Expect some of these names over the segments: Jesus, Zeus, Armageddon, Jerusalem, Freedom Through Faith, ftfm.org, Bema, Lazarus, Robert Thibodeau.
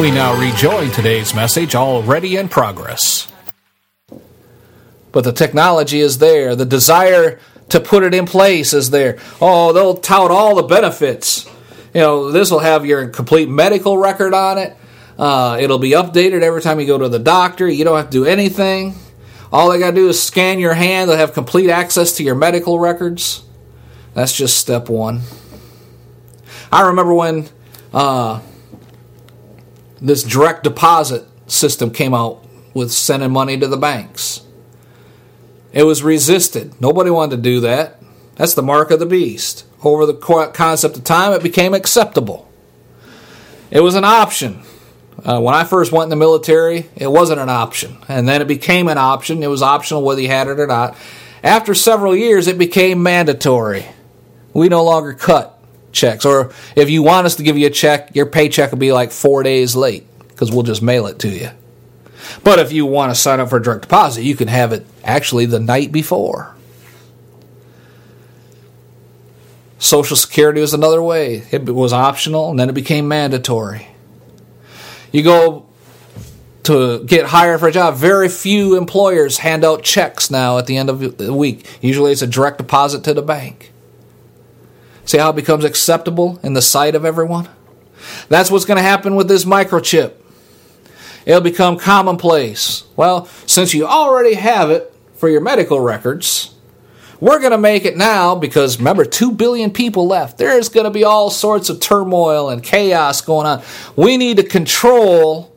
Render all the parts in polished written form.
We now rejoin today's message, already in progress. But the technology is there. The desire to put it in place is there. Oh, they'll tout all the benefits. You know, this will have your complete medical record on it. It'll be updated every time you go to the doctor. You don't have to do anything. All they got to do is scan your hand. They'll have complete access to your medical records. That's just step one. I remember when this direct deposit system came out with sending money to the banks. It was resisted. Nobody wanted to do that. That's the mark of the beast. Over the concept of time, it became acceptable. It was an option. When I first went in the military, it wasn't an option. And then it became an option. It was optional whether you had it or not. After several years, it became mandatory. We no longer cut checks, or if you want us to give you a check, your paycheck will be like 4 days late because we'll just mail it to you. But if you want to sign up for a direct deposit, you can have it actually the night before. Social Security was another way. It was optional and then it became mandatory. You go to get hired for a job. Very few employers hand out checks now at the end of the week. Usually it's a direct deposit to the bank. See how it becomes acceptable in the sight of everyone? That's what's going to happen with this microchip. It'll become commonplace. Well, since you already have it for your medical records, we're going to make it now because, remember, 2 billion people left. There's going to be all sorts of turmoil and chaos going on. We need to control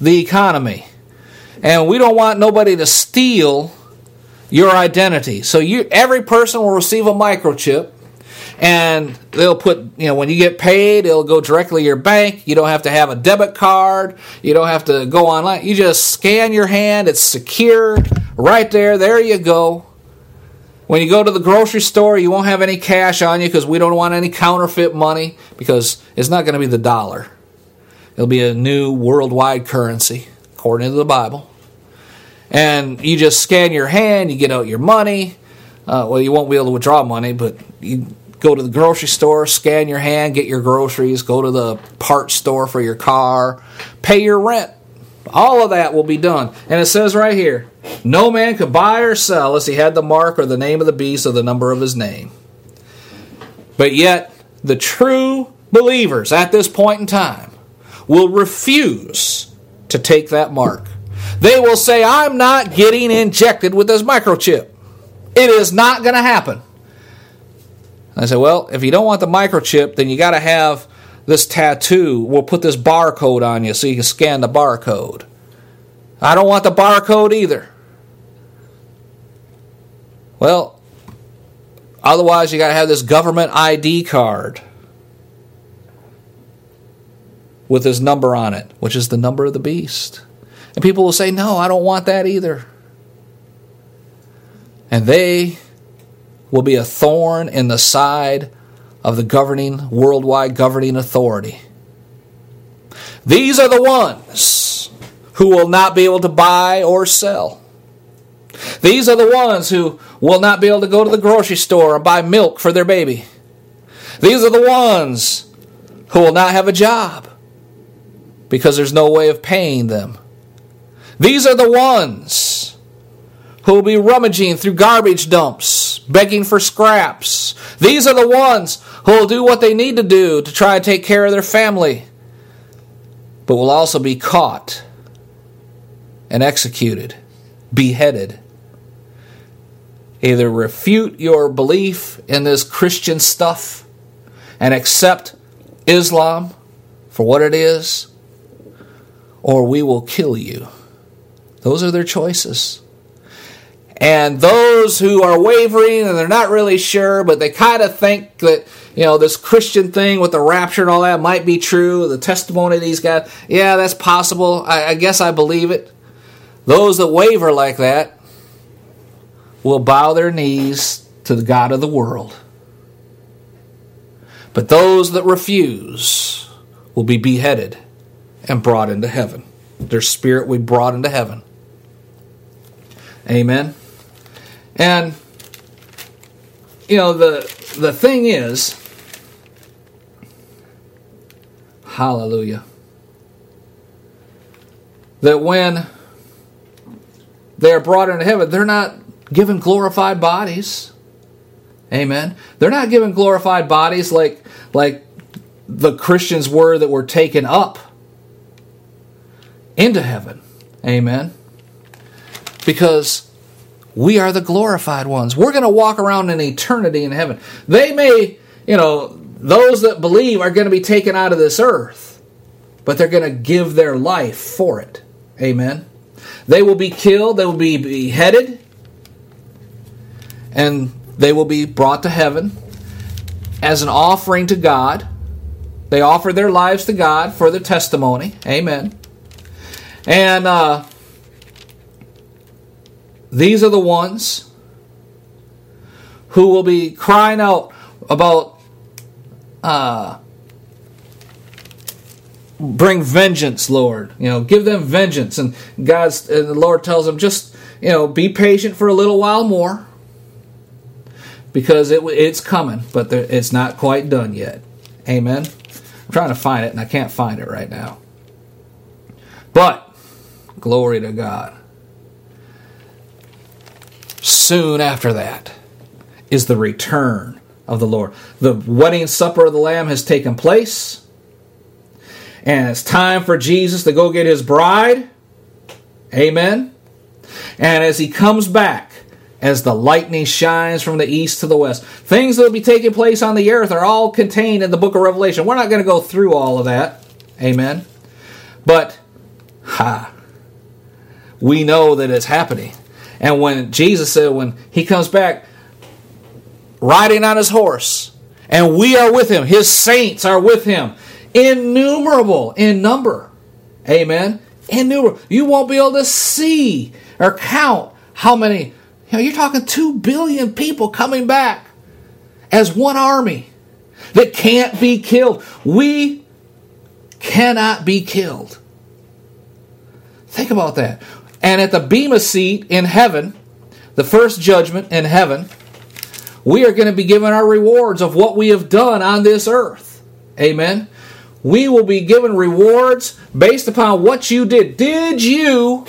the economy. And we don't want nobody to steal your identity. So every person will receive a microchip. And they'll put, when you get paid, it'll go directly to your bank. You don't have to have a debit card. You don't have to go online. You just scan your hand. It's secured right there. There you go. When you go to the grocery store, you won't have any cash on you because we don't want any counterfeit money because it's not going to be the dollar. It'll be a new worldwide currency, according to the Bible. And you just scan your hand. You get out your money. Well, you won't be able to withdraw money, but you go to the grocery store, scan your hand, get your groceries, go to the parts store for your car, pay your rent. All of that will be done. And it says right here, no man could buy or sell unless he had the mark or the name of the beast or the number of his name. But yet, the true believers at this point in time will refuse to take that mark. They will say, I'm not getting injected with this microchip. It is not going to happen. I said, well, if you don't want the microchip, then you got to have this tattoo. We'll put this barcode on you so you can scan the barcode. I don't want the barcode either. Well, otherwise you got to have this government ID card with this number on it, which is the number of the beast. And people will say, no, I don't want that either. And they will be a thorn in the side of the worldwide governing authority. These are the ones who will not be able to buy or sell. These are the ones who will not be able to go to the grocery store and buy milk for their baby. These are the ones who will not have a job because there's no way of paying them. These are the ones who will be rummaging through garbage dumps, begging for scraps. These are the ones who will do what they need to do to try and take care of their family. but will also be caught and executed, beheaded. Either refute your belief in this Christian stuff and accept Islam for what it is, or we will kill you. Those are their choices. And those who are wavering and they're not really sure, but they kind of think that, you know, this Christian thing with the rapture and all that might be true, the testimony of these guys, yeah, that's possible, I guess I believe it. Those that waver like that will bow their knees to the God of the world. But those that refuse will be beheaded and brought into heaven. Their spirit will be brought into heaven. Amen. And, you know, the thing is, hallelujah, that when they're brought into heaven, they're not given glorified bodies. Amen. They're not given glorified bodies like the Christians were that were taken up into heaven. Amen. Because we are the glorified ones. We're going to walk around in eternity in heaven. They may, you know, those that believe are going to be taken out of this earth, but they're going to give their life for it. Amen. They will be killed, they will be beheaded, and they will be brought to heaven as an offering to God. They offer their lives to God for their testimony. Amen. And these are the ones who will be crying out about, bring vengeance, Lord. You know, give them vengeance. And the Lord tells them, just, you know, be patient for a little while more, because it's coming, but it's not quite done yet. Amen. I'm trying to find it, and I can't find it right now. But, glory to God. Soon after that is the return of the Lord. The wedding supper of the Lamb has taken place, and it's time for Jesus to go get his bride. Amen. And as he comes back, as the lightning shines from the east to the west, things that will be taking place on the earth are all contained in the book of Revelation. We're not going to go through all of that. Amen. But, we know that it's happening. And when Jesus said, when he comes back riding on his horse, and we are with him, his saints are with him, innumerable in number. Amen. Innumerable. You won't be able to see or count how many. You know, you're talking 2 billion people coming back as one army that can't be killed. We cannot be killed. Think about that. And at the Bema seat in heaven, the first judgment in heaven, we are going to be given our rewards of what we have done on this earth. Amen. We will be given rewards based upon what you did. Did you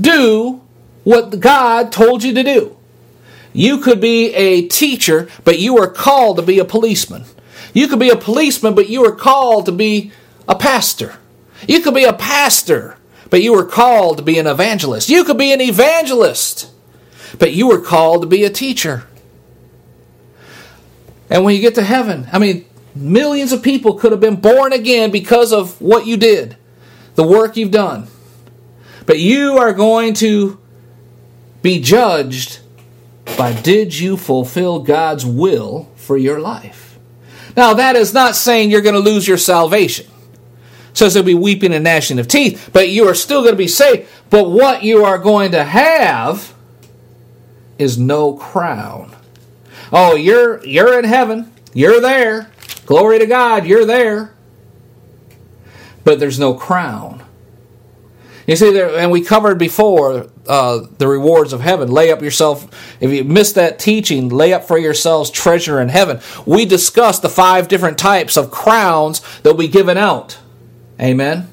do what God told you to do? You could be a teacher, but you were called to be a policeman. You could be a policeman, but you were called to be a pastor. You could be a pastor, but you were called to be an evangelist. You could be an evangelist, but you were called to be a teacher. And when you get to heaven, I mean, millions of people could have been born again because of what you did, the work you've done. But you are going to be judged by, did you fulfill God's will for your life? Now, that is not saying you're going to lose your salvation. It says there'll be weeping and gnashing of teeth, but you are still going to be saved. But what you are going to have is no crown. Oh, you're in heaven. You're there. Glory to God, you're there. But there's no crown. You see, and we covered before the rewards of heaven. Lay up yourself, if you missed that teaching, lay up for yourselves treasure in heaven. We discussed the 5 different types of crowns that will be given out. Amen?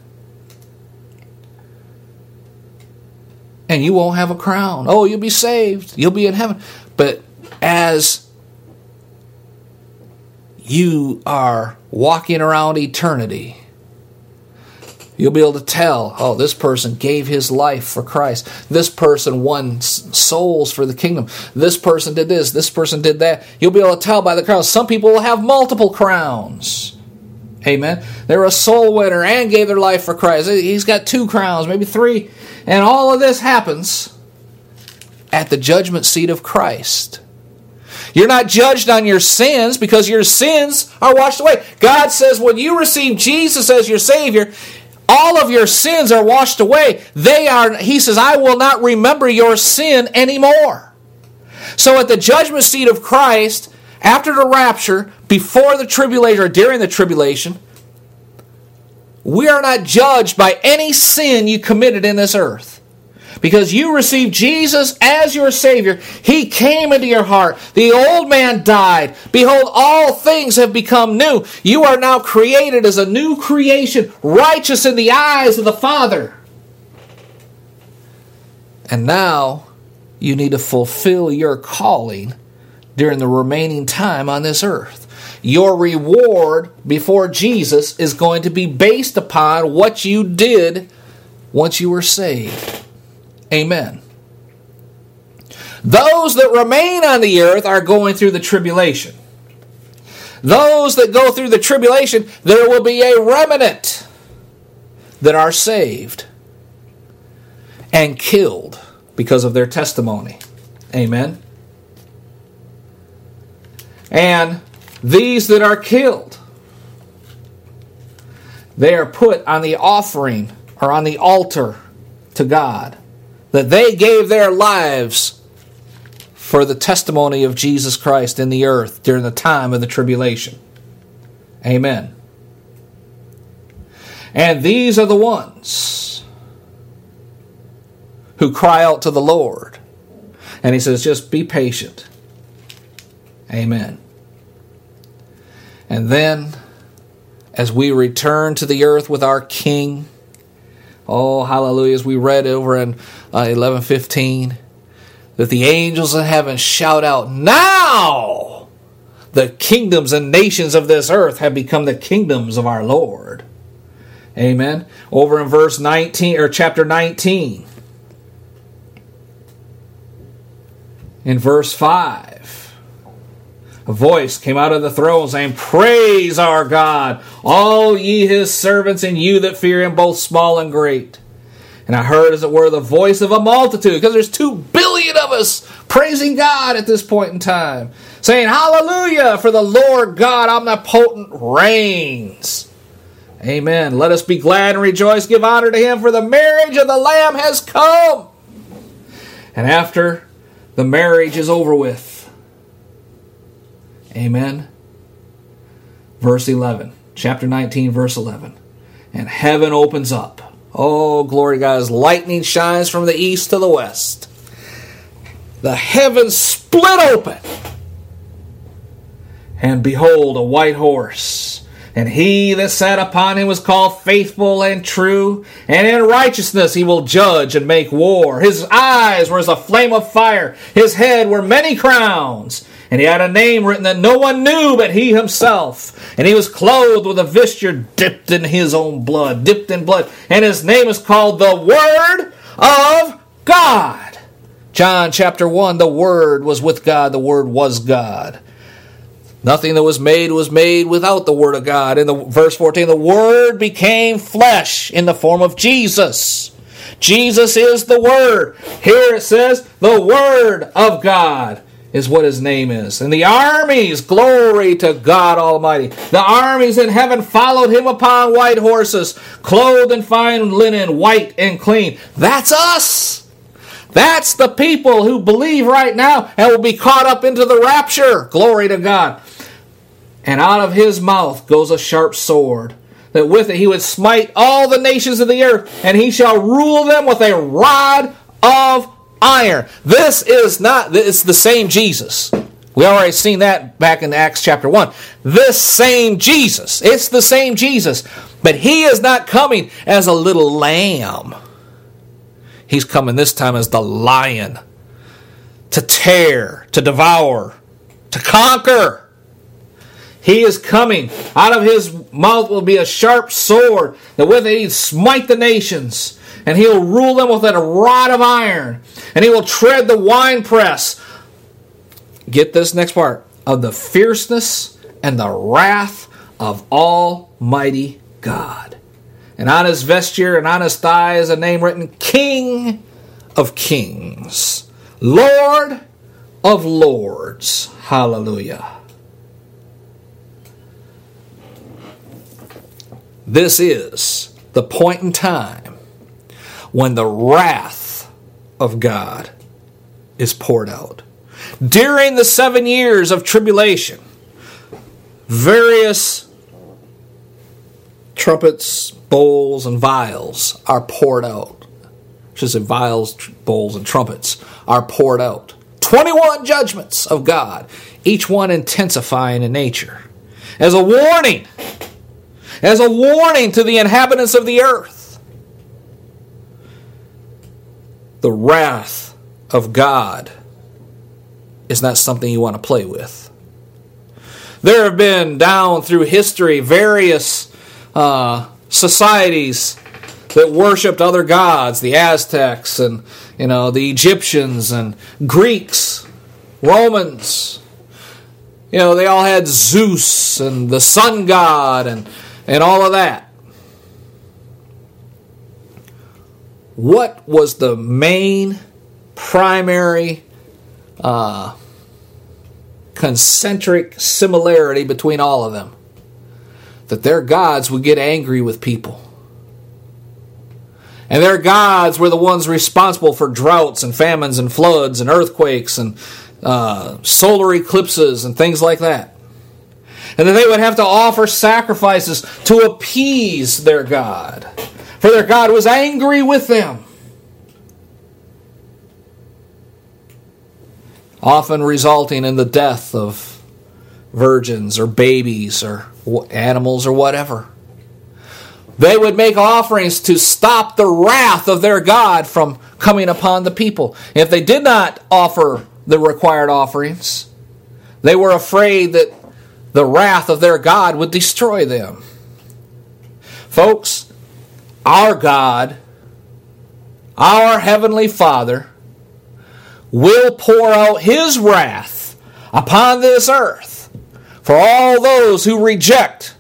And you won't have a crown. Oh, you'll be saved. You'll be in heaven. But as you are walking around eternity, You'll be able to tell, oh, this person gave his life for Christ. This person won souls for the kingdom. This person did this. This person did that. You'll be able to tell by the crowns. Some people will have multiple crowns. Amen. They were a soul winner and gave their life for Christ. He's got 2 crowns, maybe 3. And all of this happens at the judgment seat of Christ. You're not judged on your sins because your sins are washed away. God says when you receive Jesus as your Savior, all of your sins are washed away. He says, I will not remember your sin anymore. So at the judgment seat of Christ, after the rapture, before the tribulation or during the tribulation, we are not judged by any sin you committed in this earth. Because you received Jesus as your Savior. He came into your heart. The old man died. Behold, all things have become new. You are now created as a new creation, righteous in the eyes of the Father. And now you need to fulfill your calling during the remaining time on this earth. Your reward before Jesus is going to be based upon what you did once you were saved. Amen. Those that remain on the earth are going through the tribulation. Those that go through the tribulation, there will be a remnant that are saved and killed because of their testimony. Amen. And these that are killed, they are put on the offering or on the altar to God, that they gave their lives for the testimony of Jesus Christ in the earth during the time of the tribulation. Amen. And these are the ones who cry out to the Lord. And He says, just be patient. Amen. And then, as we return to the earth with our King, oh, hallelujah, as we read over in 11:15, that the angels in heaven shout out, now the kingdoms and nations of this earth have become the kingdoms of our Lord. Amen. Over in verse 19, or chapter 19, in verse 5, a voice came out of the throne saying, praise our God, all ye His servants, and you that fear Him, both small and great. And I heard, as it were, the voice of a multitude, because there's 2 billion of us praising God at this point in time, saying, hallelujah, for the Lord God omnipotent reigns. Amen. Let us be glad and rejoice. Give honor to Him, for the marriage of the Lamb has come. And after the marriage is over with, amen. Verse 11. Chapter 19, verse 11. And heaven opens up. Oh, glory to God. As lightning shines from the east to the west, the heavens split open. And behold, a white horse. And he that sat upon him was called Faithful and True. And in righteousness he will judge and make war. His eyes were as a flame of fire. His head were many crowns. And He had a name written that no one knew but He Himself. And He was clothed with a vesture dipped in His own blood, dipped in blood. And His name is called the Word of God. John chapter 1, the Word was with God, the Word was God. Nothing that was made without the Word of God. In verse 14, the Word became flesh in the form of Jesus. Jesus is the Word. Here it says, the Word of God is what His name is. And the armies, glory to God Almighty, the armies in heaven followed Him upon white horses, clothed in fine linen, white and clean. That's us. That's the people who believe right now and will be caught up into the rapture. Glory to God. And out of His mouth goes a sharp sword, that with it He would smite all the nations of the earth, and He shall rule them with a rod of iron. It's the same Jesus. We already seen that back in Acts chapter 1. This same Jesus. It's the same Jesus. But He is not coming as a little lamb. He's coming this time as the lion to tear, to devour, to conquer. He is coming out of His mouth will be a sharp sword, that with it he'll smite the nations. And he will rule them with a rod of iron. And he will tread the winepress. Get this next part. Of the fierceness and the wrath of Almighty God. And on his vesture and on his thigh is a name written, King of Kings, Lord of Lords. Hallelujah. This is the point in time when the wrath of God is poured out. During the 7 years of tribulation, various trumpets, bowls, and vials are poured out. Should say vials, bowls, and trumpets are poured out. 21 judgments of God, each one intensifying in nature. As a warning to the inhabitants of the earth, the wrath of God is not something you want to play with. There have been, down through history, various societies that worshipped other gods, the Aztecs and the Egyptians and Greeks, Romans. They all had Zeus and the sun god and all of that. What was the main primary concentric similarity between all of them? That their gods would get angry with people. And their gods were the ones responsible for droughts and famines and floods and earthquakes and solar eclipses and things like that. And that they would have to offer sacrifices to appease their God, for their God was angry with them. Often resulting in the death of virgins or babies or animals or whatever. They would make offerings to stop the wrath of their God from coming upon the people. If they did not offer the required offerings, they were afraid that the wrath of their God would destroy them. Folks, our God, our Heavenly Father, will pour out his wrath upon this earth for all those who reject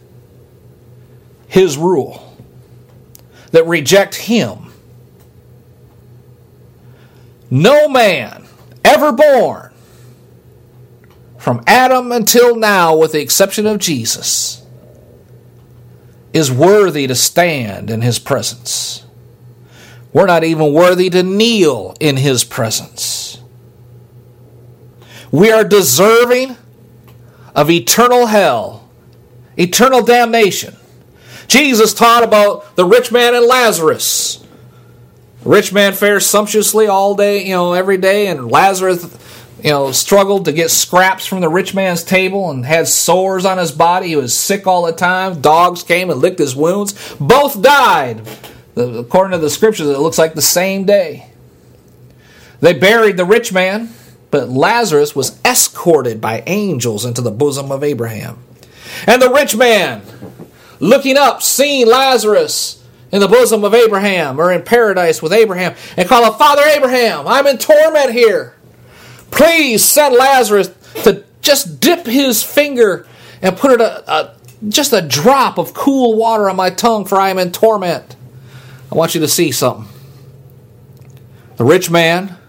his rule, that reject him. No man ever born from Adam until now, with the exception of Jesus, is worthy to stand in his presence. We're not even worthy to kneel in his presence. We are deserving of eternal hell, eternal damnation. Jesus taught about the rich man and Lazarus. The rich man fared sumptuously all day, every day, and Lazarus, struggled to get scraps from the rich man's table and had sores on his body. He was sick all the time. Dogs came and licked his wounds. Both died. According to the scriptures, it looks like the same day. They buried the rich man, but Lazarus was escorted by angels into the bosom of Abraham. And the rich man, looking up, seeing Lazarus in the bosom of Abraham, or in paradise with Abraham, and called, Father Abraham, I'm in torment here. Please send Lazarus to just dip his finger and put just a drop of cool water on my tongue, for I am in torment. I want you to see something. The rich man,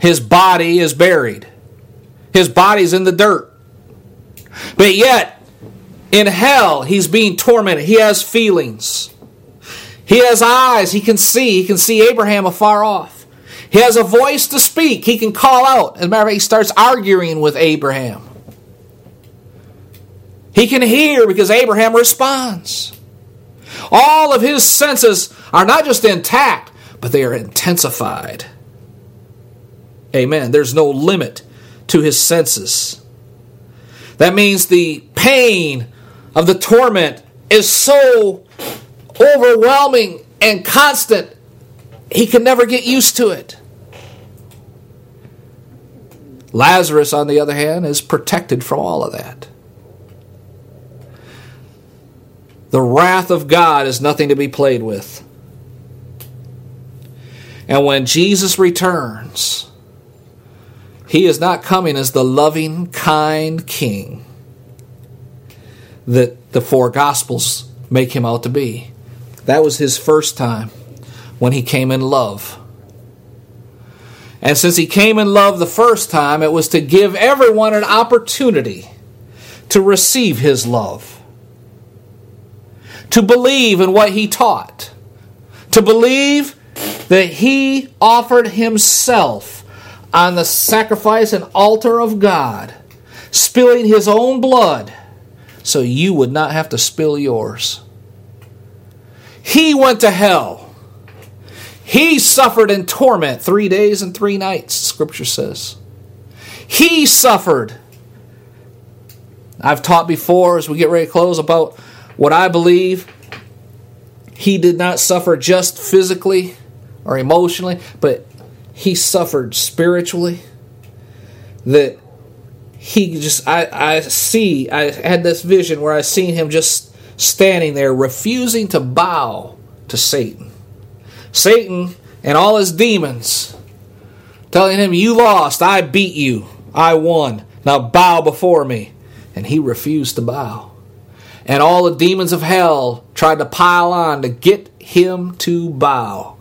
his body is buried. His body's in the dirt. But yet, in hell, he's being tormented. He has feelings. He has eyes. He can see. He can see Abraham afar off. He has a voice to speak. He can call out. As a matter of fact, he starts arguing with Abraham. He can hear because Abraham responds. All of his senses are not just intact, but they are intensified. Amen. There's no limit to his senses. That means the pain of the torment is so overwhelming and constant, he can never get used to it. Lazarus, on the other hand, is protected from all of that. The wrath of God is nothing to be played with. And when Jesus returns, He is not coming as the loving, kind King that the four Gospels make Him out to be. That was His first time when He came in love. And since He came in love the first time, it was to give everyone an opportunity to receive His love, to believe in what He taught, to believe that He offered Himself on the sacrifice and altar of God, spilling His own blood so you would not have to spill yours. He went to hell. He suffered in torment 3 days and 3 nights, Scripture says. He suffered. I've taught before, as we get ready to close, about what I believe. He did not suffer just physically or emotionally, but He suffered spiritually. That He just, I had this vision where I seen Him just standing there refusing to bow to Satan. Satan and all his demons telling him, "You lost, I beat you, I won, now bow before me." And he refused to bow. And all the demons of hell tried to pile on to get him to bow,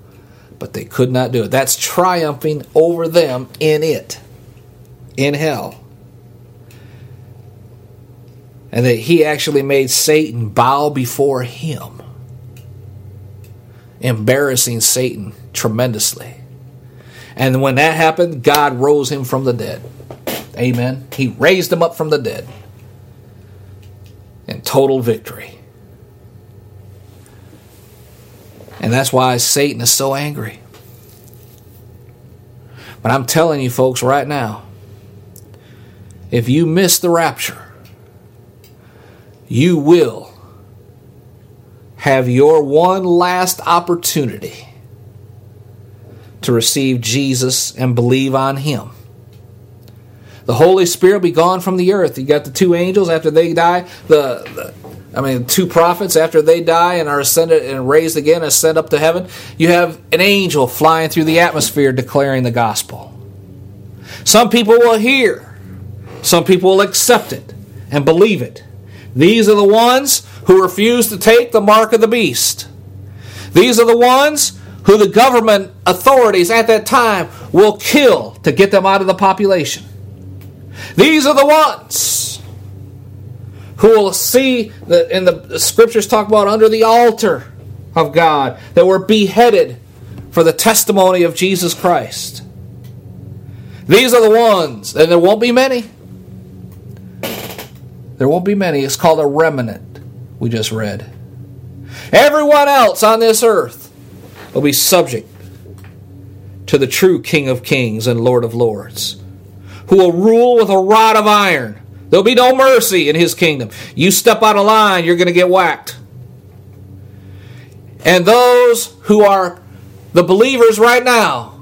but they could not do it. That's triumphing over them in hell. And that He actually made Satan bow before Him, embarrassing Satan tremendously. And when that happened, God rose Him from the dead. Amen. He raised Him up from the dead in total victory. And that's why Satan is so angry. But I'm telling you folks right now, if you miss the rapture, you will have your one last opportunity to receive Jesus and believe on Him. The Holy Spirit will be gone from the earth. You got the 2 angels after they die, the 2 prophets after they die and are ascended and raised again and sent up to heaven. You have an angel flying through the atmosphere declaring the gospel. Some people will hear. Some people will accept it and believe it. These are the ones who refuse to take the mark of the beast. These are the ones who the government authorities at that time will kill to get them out of the population. These are the ones who will see, and the Scriptures talk about under the altar of God, that were beheaded for the testimony of Jesus Christ. These are the ones, and there won't be many. There won't be many. It's called a remnant, we just read. Everyone else on this earth will be subject to the true King of Kings and Lord of Lords, who will rule with a rod of iron. There'll be no mercy in His kingdom. You step out of line, you're going to get whacked. And those who are the believers right now,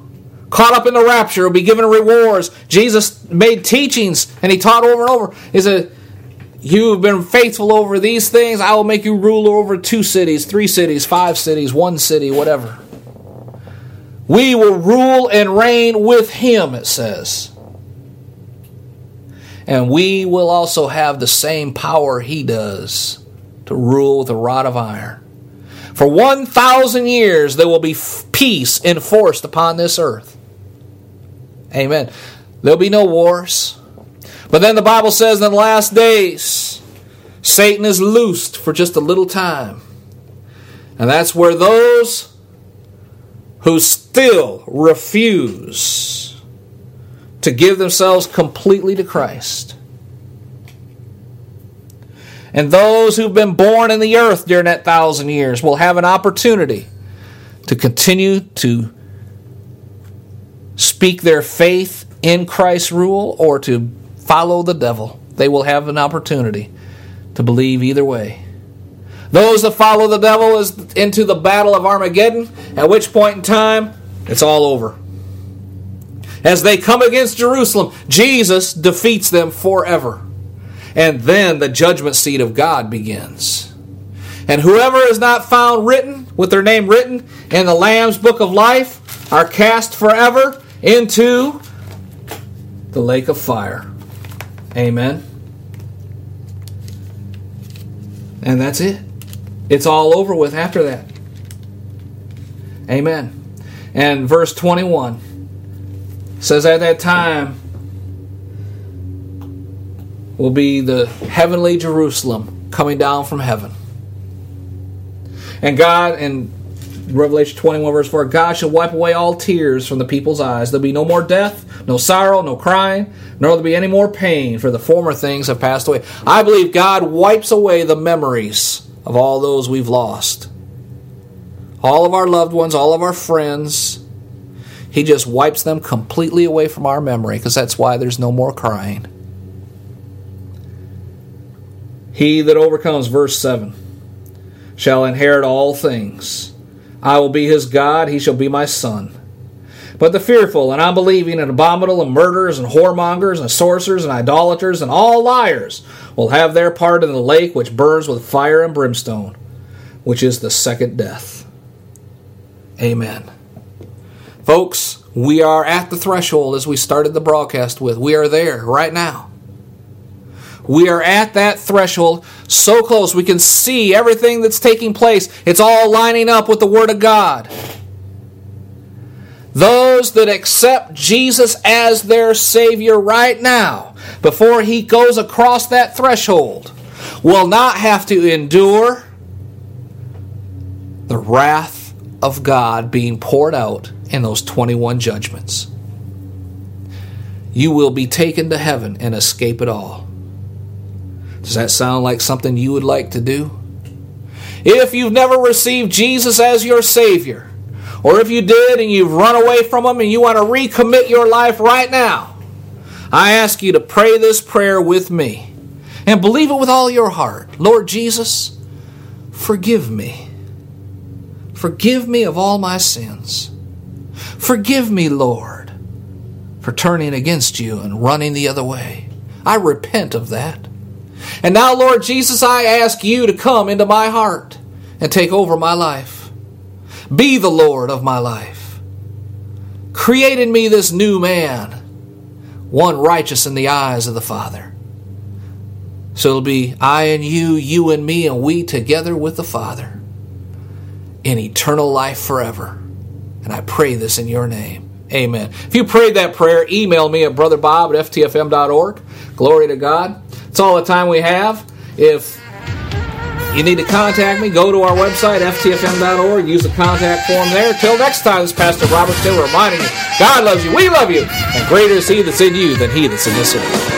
caught up in the rapture, will be given rewards. Jesus made teachings, and He taught over and over. He said, "You have been faithful over these things. I will make you rule over 2 cities, 3 cities, 5 cities, 1 city, whatever." We will rule and reign with Him, it says. And we will also have the same power He does to rule with a rod of iron. For 1,000 years there will be peace enforced upon this earth. Amen. There will be no wars. But then the Bible says in the last days, Satan is loosed for just a little time. And that's where those who still refuse to give themselves completely to Christ, and those who've been born in the earth during that 1,000 years will have an opportunity to continue to speak their faith in Christ's rule or to follow the devil. They will have an opportunity to believe either way. Those that follow the devil is into the battle of Armageddon, at which point in time, it's all over. As they come against Jerusalem, Jesus defeats them forever. And then the judgment seat of God begins. And whoever is not found written, with their name written, in the Lamb's book of life are cast forever into the lake of fire. Amen. And that's it. It's all over with after that. Amen. And verse 21 says, at that time will be the heavenly Jerusalem coming down from heaven. And God, in Revelation 21 verse 4, God shall wipe away all tears from the people's eyes. There'll be no more death, no sorrow, no crying, nor there'll be any more pain, for the former things have passed away. I believe God wipes away the memories of all those we've lost. All of our loved ones, all of our friends, He just wipes them completely away from our memory, because that's why there's no more crying. He that overcomes, verse 7, shall inherit all things. I will be his God, he shall be my son. But the fearful and unbelieving and abominable and murderers and whoremongers and sorcerers and idolaters and all liars will have their part in the lake which burns with fire and brimstone, which is the second death. Amen. Folks, we are at the threshold, as we started the broadcast with. We are there right now. We are at that threshold, so close. We can see everything that's taking place. It's all lining up with the Word of God. Those that accept Jesus as their Savior right now, before He goes across that threshold, will not have to endure the wrath of God being poured out in those 21 judgments. You will be taken to heaven and escape it all. Does that sound like something you would like to do? If you've never received Jesus as your Savior, or if you did and you've run away from Him and you want to recommit your life right now, I ask you to pray this prayer with me and believe it with all your heart. Lord Jesus, forgive me. Forgive me of all my sins. Forgive me, Lord, for turning against you and running the other way. I repent of that. And now, Lord Jesus, I ask you to come into my heart and take over my life. Be the Lord of my life. Create in me this new man, one righteous in the eyes of the Father. So it'll be I and you, you and me, and we together with the Father in eternal life forever. And I pray this in your name. Amen. If you prayed that prayer, email me at brotherbob@ftfm.org. Glory to God. It's all the time we have. If you need to contact me, go to our website, ftfm.org. Use the contact form there. Till next time, this is Pastor Robert Thibodeau reminding you, God loves you, we love you, and greater is He that's in you than he that's in this world.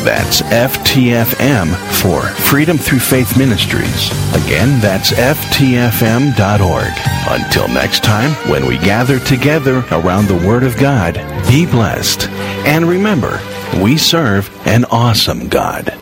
That's FTFM for Freedom Through Faith Ministries. Again, that's ftfm.org. Until next time, when we gather together around the Word of God, be blessed. And remember, we serve an awesome God.